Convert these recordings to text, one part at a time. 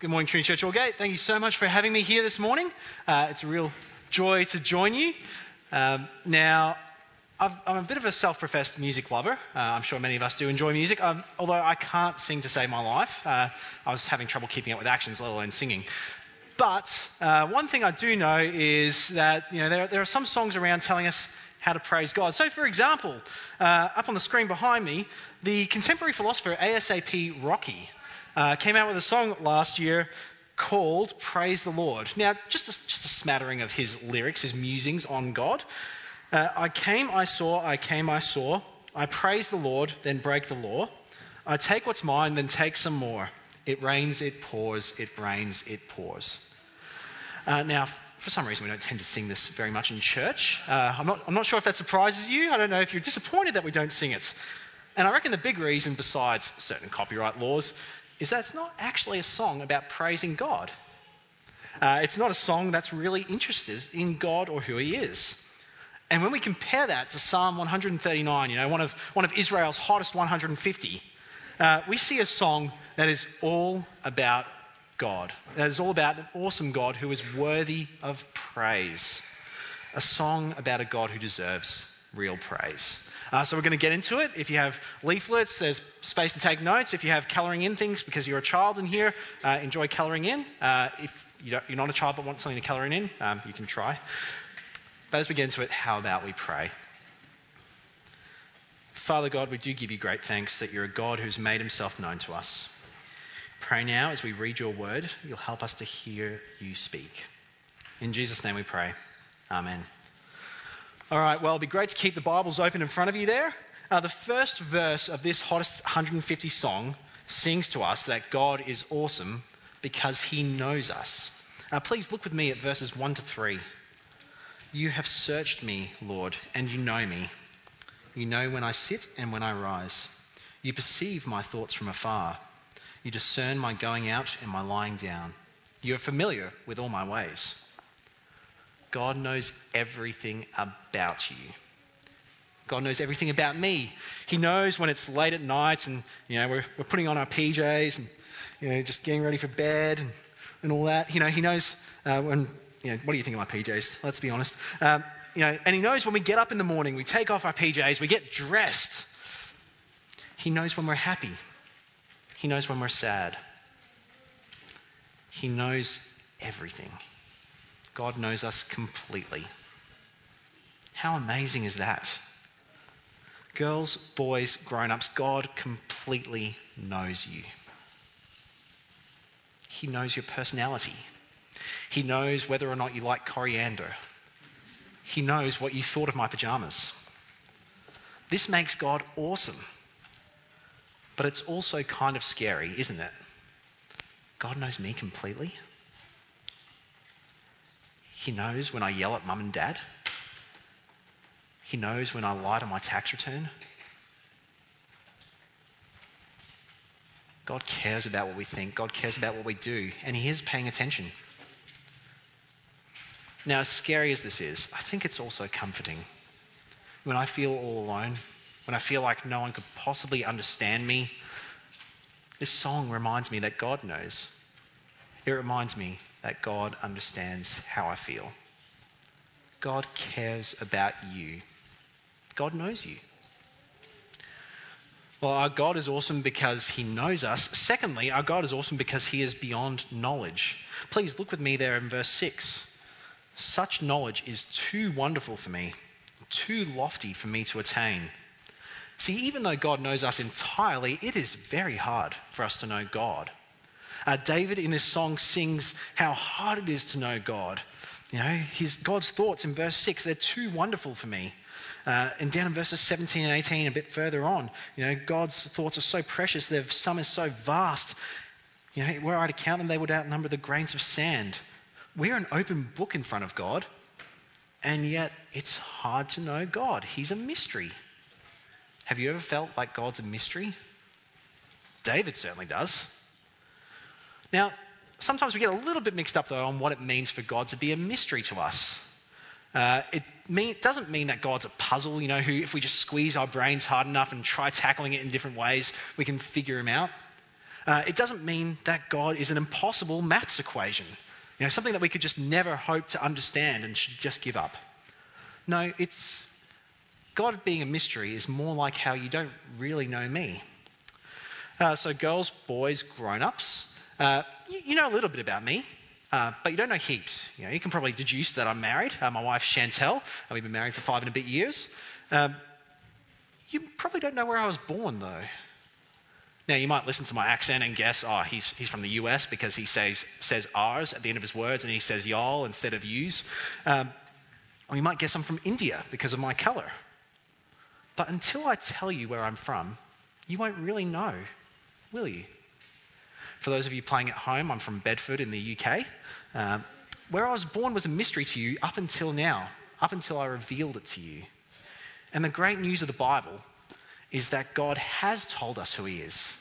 Good morning, Trinity Church Allgate. Thank you so much for having me here this morning. It's a real joy to join you. I'm a bit of a self-professed music lover. I'm sure many of us do enjoy music, although I can't sing to save my life. I was having trouble keeping up with actions, let alone singing. But one thing I do know is that there are some songs around telling us how to praise God. So, for example, up on the screen behind me, the contemporary philosopher ASAP Rocky came out with a song last year called Praise the Lord. Now, just a smattering of his lyrics, his musings on God. I came, I saw. I praise the Lord, then break the law. I take what's mine, then take some more. It rains, it pours, it rains, it pours. Now, for some reason, we don't tend to sing this very much in church. I'm not sure if that surprises you. I don't know if you're disappointed that we don't sing it. And I reckon the big reason, besides certain copyright laws, is that it's not actually a song about praising God. It's not a song that's really interested in God or who he is. And when we compare that to Psalm 139, one of Israel's hottest 150, we see a song that is all about God, that is all about an awesome God who is worthy of praise, a song about a God who deserves real praise. So we're going to get into it. If you have leaflets, there's space to take notes. If you have colouring in things because you're a child in here, enjoy colouring in. If you're not a child but want something to colour in, you can try. But as we get into it, how about we pray? Father God, we do give you great thanks that you're a God who's made himself known to us. Pray now as we read your word, you'll help us to hear you speak. In Jesus' name we pray. Amen. All right, well, it'd be great to keep the Bibles open in front of you there. The first verse of this hottest 150 song sings to us that God is awesome because he knows us. Please look with me at verses 1 to 3. You have searched me, Lord, and you know me. You know when I sit and when I rise. You perceive my thoughts from afar. You discern my going out and my lying down. You are familiar with all my ways. God knows everything about you. God knows everything about me. He knows when it's late at night and, we're putting on our PJs and, just getting ready for bed and all that. He knows when, what do you think of my PJs? Let's be honest. And he knows when we get up in the morning, we take off our PJs, we get dressed. He knows when we're happy. He knows when we're sad. He knows everything. God knows us completely. How amazing is that? Girls, boys, grown-ups, God completely knows you. He knows your personality. He knows whether or not you like coriander. He knows what you thought of my pajamas. This makes God awesome. But it's also kind of scary, isn't it? God knows me completely. He knows when I yell at mum and dad. He knows when I lie to my tax return. God cares about what we think. God cares about what we do. And he is paying attention. Now, as scary as this is, I think it's also comforting. When I feel all alone, when I feel like no one could possibly understand me, this song reminds me that God knows. It reminds me that God understands how I feel. God cares about you. God knows you. Well, our God is awesome because he knows us. Secondly, our God is awesome because he is beyond knowledge. Please look with me there in verse 6. Such knowledge is too wonderful for me, too lofty for me to attain. See, even though God knows us entirely, it is very hard for us to know God. David in this song sings how hard it is to know God. God's thoughts in verse 6, they're too wonderful for me. And down in verses 17 and 18, a bit further on, God's thoughts are so precious, their sum is so vast. Were I to count them, they would outnumber the grains of sand. We're an open book in front of God, and yet it's hard to know God. He's a mystery. Have you ever felt like God's a mystery? David certainly does. Now, sometimes we get a little bit mixed up, though, on what it means for God to be a mystery to us. It doesn't mean that God's a puzzle, who, if we just squeeze our brains hard enough and try tackling it in different ways, we can figure him out. It doesn't mean that God is an impossible maths equation, you know, something that we could just never hope to understand and should just give up. No, it's God being a mystery is more like how you don't really know me. So girls, boys, grown-ups, you know a little bit about me, but you don't know heaps. You know, you can probably deduce that I'm married. My wife Chantel, we've been married for 5 and a bit years. You probably don't know where I was born, though. Now, you might listen to my accent and guess, oh, he's from the US because he says R's at the end of his words and he says y'all instead of yous. Or you might guess I'm from India because of my color. But until I tell you where I'm from, you won't really know, will you? For those of you playing at home, I'm from Bedford in the UK. Where I was born was a mystery to you up until now, up until I revealed it to you. And the great news of the Bible is that God has told us who he is.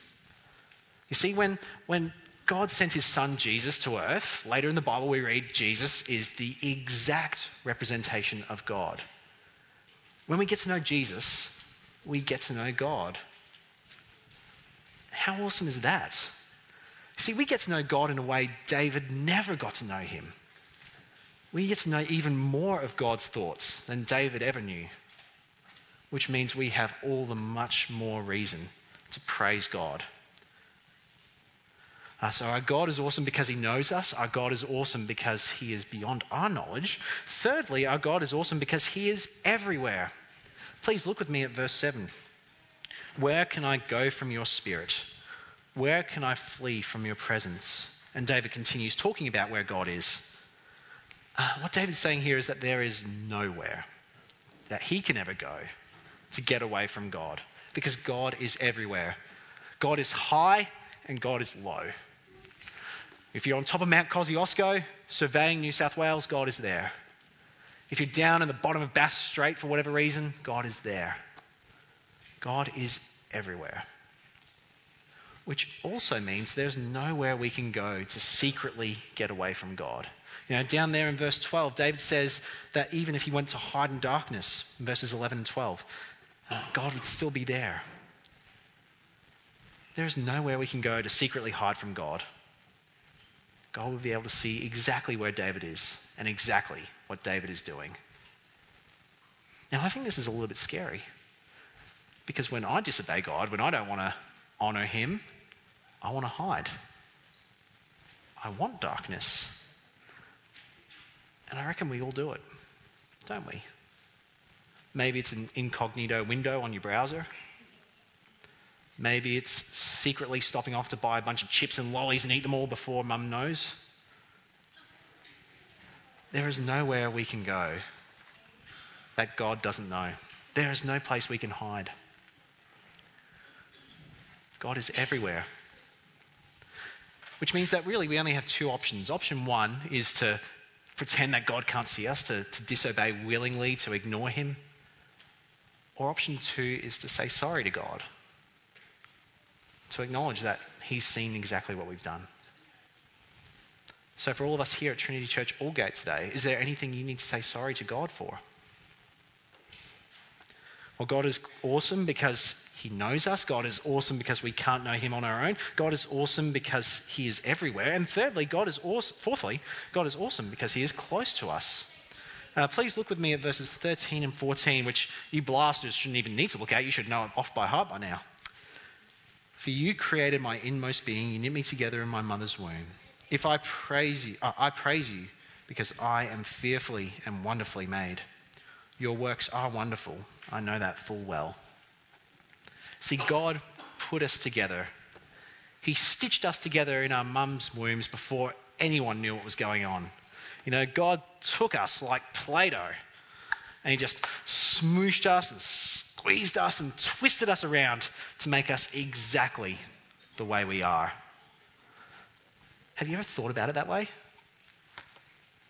You see, when God sent his son Jesus to earth, later in the Bible we read Jesus is the exact representation of God. When we get to know Jesus, we get to know God. How awesome is that? See, we get to know God in a way David never got to know him. We get to know even more of God's thoughts than David ever knew, which means we have all the much more reason to praise God. So our God is awesome because he knows us. Our God is awesome because he is beyond our knowledge. Thirdly, our God is awesome because he is everywhere. Please look with me at verse 7. Where can I go from your spirit? Where can I flee from your presence? And David continues talking about where God is. What David's saying here is that there is nowhere that he can ever go to get away from God, because God is everywhere. God is high and God is low. If you're on top of Mount Kosciuszko, surveying New South Wales, God is there. If you're down in the bottom of Bass Strait for whatever reason, God is there. God is everywhere. Which also means there's nowhere we can go to secretly get away from God. You know, down there in verse 12, David says that even if he went to hide in darkness, in verses 11 and 12, God would still be there. There is nowhere we can go to secretly hide from God. God will be able to see exactly where David is and exactly what David is doing. Now, I think this is a little bit scary, because when I disobey God, when I don't want to honor him, I want to hide. I want darkness. And I reckon we all do it, don't we? Maybe it's an incognito window on your browser. Maybe it's secretly stopping off to buy a bunch of chips and lollies and eat them all before mum knows. There is nowhere we can go that God doesn't know. There is no place we can hide. God is everywhere. Which means that really we only have two options. Option one is to pretend that God can't see us, to disobey willingly, to ignore him. Or option two is to say sorry to God, to acknowledge that he's seen exactly what we've done. So for all of us here at Trinity Church Allgate today, is there anything you need to say sorry to God for? Well, God is awesome because he knows us. God is awesome because we can't know him on our own. God is awesome because he is everywhere. And thirdly, God is awesome. Fourthly, God is awesome because he is close to us. Please look with me at verses 13 and 14, which you blasters shouldn't even need to look at. You should know it off by heart by now. For you created my inmost being. You knit me together in my mother's womb. If I praise you because I am fearfully and wonderfully made. Your works are wonderful. I know that full well. See, God put us together. He stitched us together in our mum's wombs before anyone knew what was going on. You know, God took us like Play-Doh and he just smooshed us and squeezed us and twisted us around to make us exactly the way we are. Have you ever thought about it that way?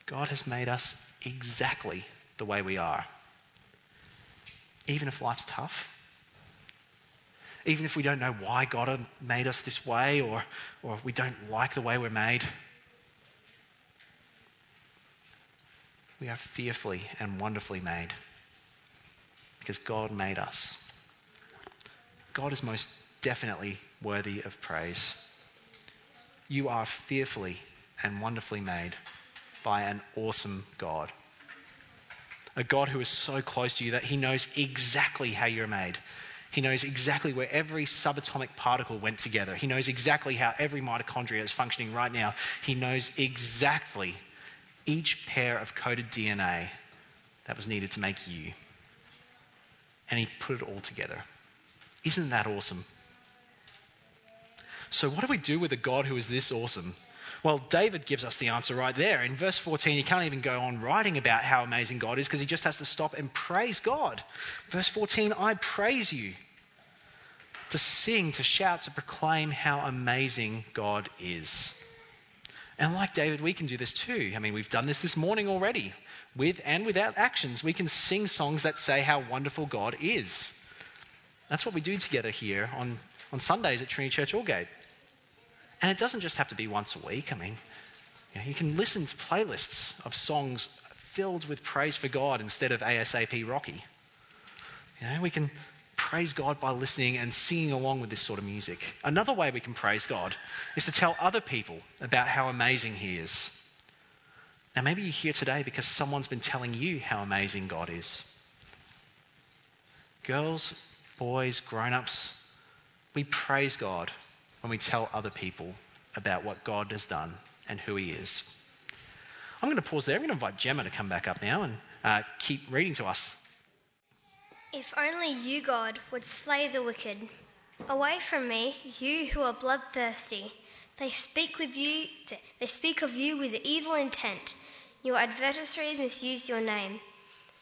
God has made us exactly the way we are. Even if life's tough, even if we don't know why God made us this way, or if we don't like the way we're made, we are fearfully and wonderfully made because God made us. God is most definitely worthy of praise. You are fearfully and wonderfully made by an awesome God. A God who is so close to you that he knows exactly how you're made. He knows exactly where every subatomic particle went together. He knows exactly how every mitochondria is functioning right now. He knows exactly each pair of coded DNA that was needed to make you. And he put it all together. Isn't that awesome? So what do we do with a God who is this awesome? Well, David gives us the answer right there. In verse 14, he can't even go on writing about how amazing God is because he just has to stop and praise God. Verse 14, I praise you. To sing, to shout, to proclaim how amazing God is. And like David, we can do this too. I mean, we've done this morning already. With and without actions, we can sing songs that say how wonderful God is. That's what we do together here on Sundays at Trinity Church Allgate. And it doesn't just have to be once a week. I mean, you can listen to playlists of songs filled with praise for God instead of ASAP Rocky. We can praise God by listening and singing along with this sort of music. Another way we can praise God is to tell other people about how amazing he is. Now, maybe you're here today because someone's been telling you how amazing God is. Girls, boys, grown-ups, we praise God when we tell other people about what God has done and who he is. I'm going to pause there. I'm going to invite Gemma to come back up now and keep reading to us. If only you, God, would slay the wicked. Away from me, you who are bloodthirsty. They speak of you with evil intent. Your adversaries misuse your name.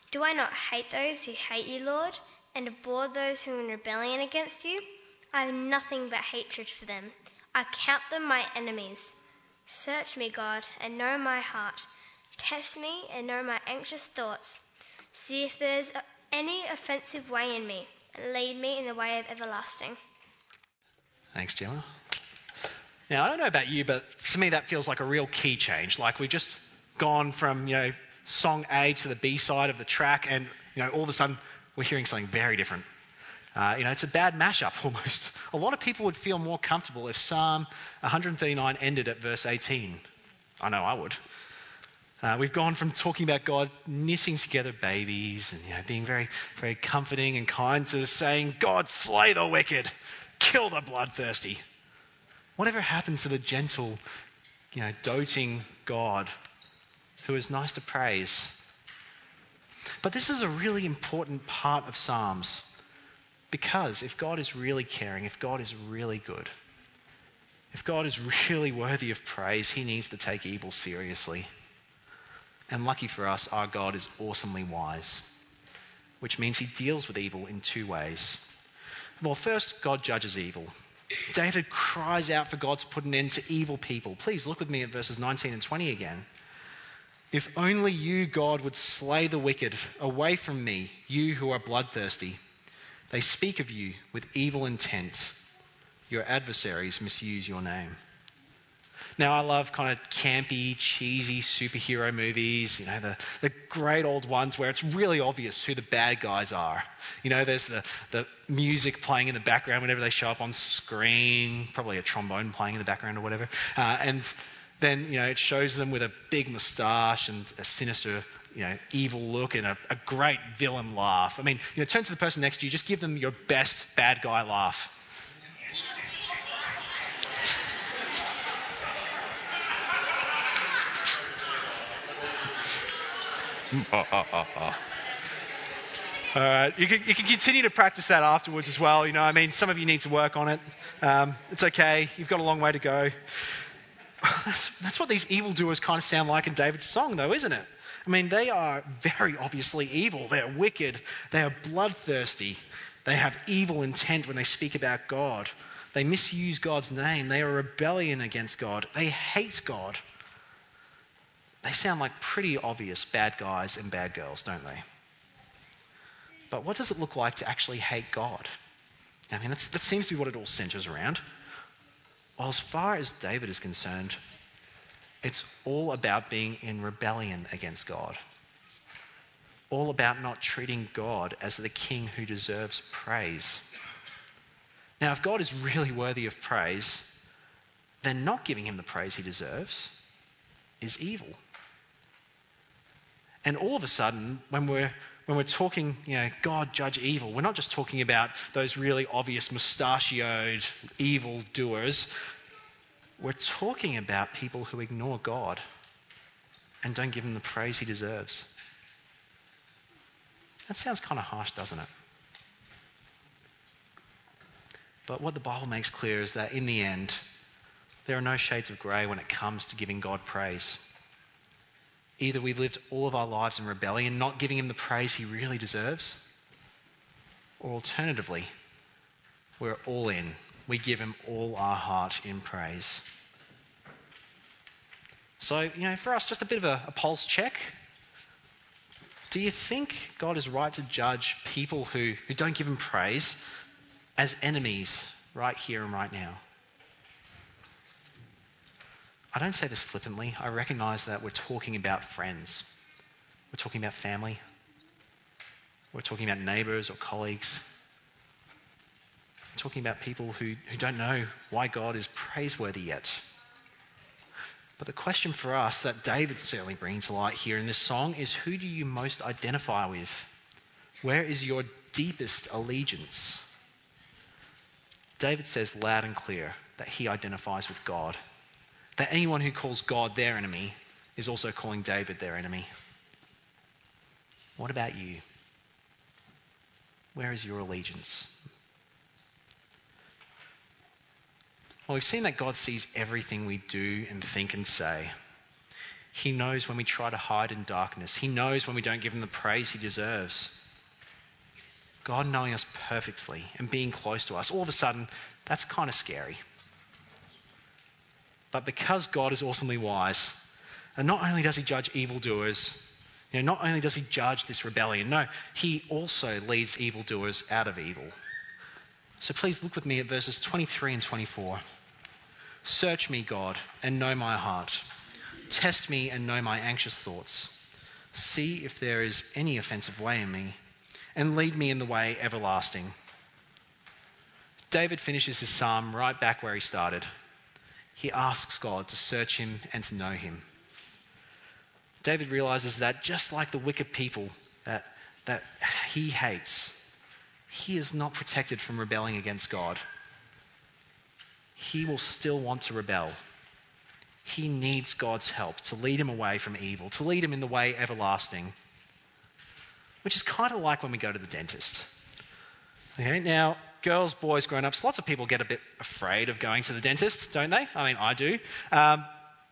Do I not hate those who hate you, Lord, and abhor those who are in rebellion against you? I have nothing but hatred for them. I count them my enemies. Search me, God, and know my heart. Test me and know my anxious thoughts. See if there's any offensive way in me, and lead me in the way of everlasting. Thanks, Gemma. Now, I don't know about you, but to me that feels like a real key change. Like we've just gone from, song A to the B side of the track and, all of a sudden we're hearing something very different. It's a bad mashup almost. A lot of people would feel more comfortable if Psalm 139 ended at verse 18. I know I would. We've gone from talking about God knitting together babies and being very, very comforting and kind to saying, God, slay the wicked, kill the bloodthirsty. Whatever happened to the gentle, doting God who is nice to praise? But this is a really important part of Psalms. Because if God is really caring, if God is really good, if God is really worthy of praise, he needs to take evil seriously. And lucky for us, our God is awesomely wise, which means he deals with evil in two ways. Well, first, God judges evil. David cries out for God to put an end to evil people. Please look with me at verses 19 and 20 again. If only you, God, would slay the wicked. Away from me, you who are bloodthirsty. They speak of you with evil intent. Your adversaries misuse your name. Now, I love kind of campy, cheesy superhero movies, the great old ones where it's really obvious who the bad guys are. There's the music playing in the background whenever they show up on screen, probably a trombone playing in the background or whatever. And then, it shows them with a big moustache and a sinister evil look and a great villain laugh. I mean, turn to the person next to you, just give them your best bad guy laugh. All right, you can continue to practice that afterwards as well. Some of you need to work on it. It's okay, you've got a long way to go. That's what these evildoers kind of sound like in David's song though, isn't it? They are very obviously evil. They're wicked. They are bloodthirsty. They have evil intent when they speak about God. They misuse God's name. They are rebellion against God. They hate God. They sound like pretty obvious bad guys and bad girls, don't they? But what does it look like to actually hate God? That seems to be what it all centers around. Well, as far as David is concerned, it's all about being in rebellion against God. All about not treating God as the king who deserves praise. Now, if God is really worthy of praise, then not giving him the praise he deserves is evil. And all of a sudden, when we're talking, God judge evil, we're not just talking about those really obvious mustachioed evil doers. We're talking about people who ignore God and don't give him the praise he deserves. That sounds kind of harsh, doesn't it? But what the Bible makes clear is that in the end, there are no shades of grey when it comes to giving God praise. Either we've lived all of our lives in rebellion, not giving him the praise he really deserves, or alternatively, we're all in. We give him all our heart in praise. So, for us, just a bit of a pulse check. Do you think God is right to judge people who don't give him praise as enemies right here and right now? I don't say this flippantly. I recognise that we're talking about friends. We're talking about family. We're talking about neighbours or colleagues. We're talking about people who don't know why God is praiseworthy yet. But the question for us that David certainly brings to light here in this song is, who do you most identify with? Where is your deepest allegiance? David says loud and clear that he identifies with God. That anyone who calls God their enemy is also calling David their enemy. What about you? Where is your allegiance? Well, we've seen that God sees everything we do and think and say. He knows when we try to hide in darkness. He knows when we don't give him the praise he deserves. God knowing us perfectly and being close to us, all of a sudden, that's kind of scary. But because God is awesomely wise, and not only does he judge evildoers, not only does he judge this rebellion, no, he also leads evildoers out of evil. So please look with me at verses 23 and 24. Search me, God, and know my heart. Test me and know my anxious thoughts. See if there is any offensive way in me, and lead me in the way everlasting. David finishes his psalm right back where he started. He asks God to search him and to know him. David realizes that just like the wicked people that he hates, he is not protected from rebelling against God. He will still want to rebel. He needs God's help to lead him away from evil, to lead him in the way everlasting, which is kind of like when we go to the dentist. Okay, now, girls, boys, grown-ups, lots of people get a bit afraid of going to the dentist, don't they? I mean, I do.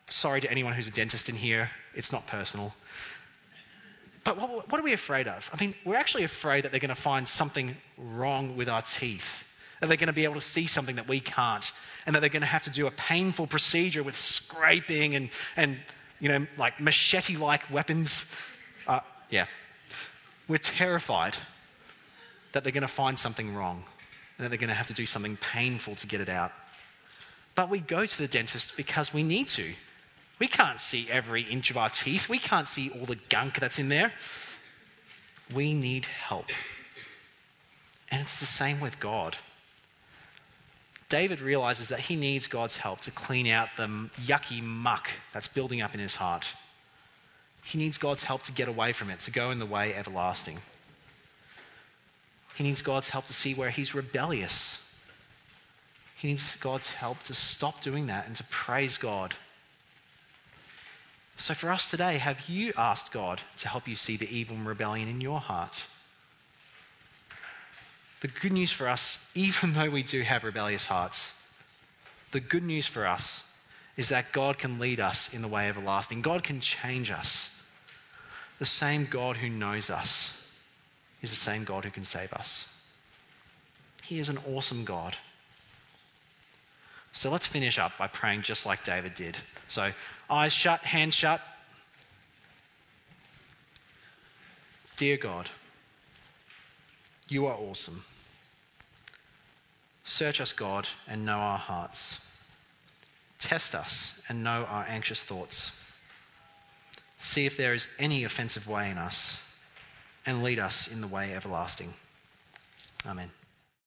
Sorry to anyone who's a dentist in here. It's not personal. But what are we afraid of? I mean, we're actually afraid that they're going to find something wrong with our teeth, that they're going to be able to see something that we can't, and that they're going to have to do a painful procedure with scraping and like machete-like weapons. We're terrified that they're going to find something wrong, and that they're going to have to do something painful to get it out. But we go to the dentist because we need to. We can't see every inch of our teeth. We can't see all the gunk that's in there. We need help. And it's the same with God. David realizes that he needs God's help to clean out the yucky muck that's building up in his heart. He needs God's help to get away from it, to go in the way everlasting. He needs God's help to see where he's rebellious. He needs God's help to stop doing that and to praise God. So for us today, have you asked God to help you see the evil and rebellion in your heart? The good news for us, even though we do have rebellious hearts, the good news for us is that God can lead us in the way everlasting. God can change us. The same God who knows us is the same God who can save us. He is an awesome God. So let's finish up by praying just like David did. So eyes shut, hands shut. Dear God, you are awesome. Search us, God, and know our hearts. Test us and know our anxious thoughts. See if there is any offensive way in us, and lead us in the way everlasting. Amen.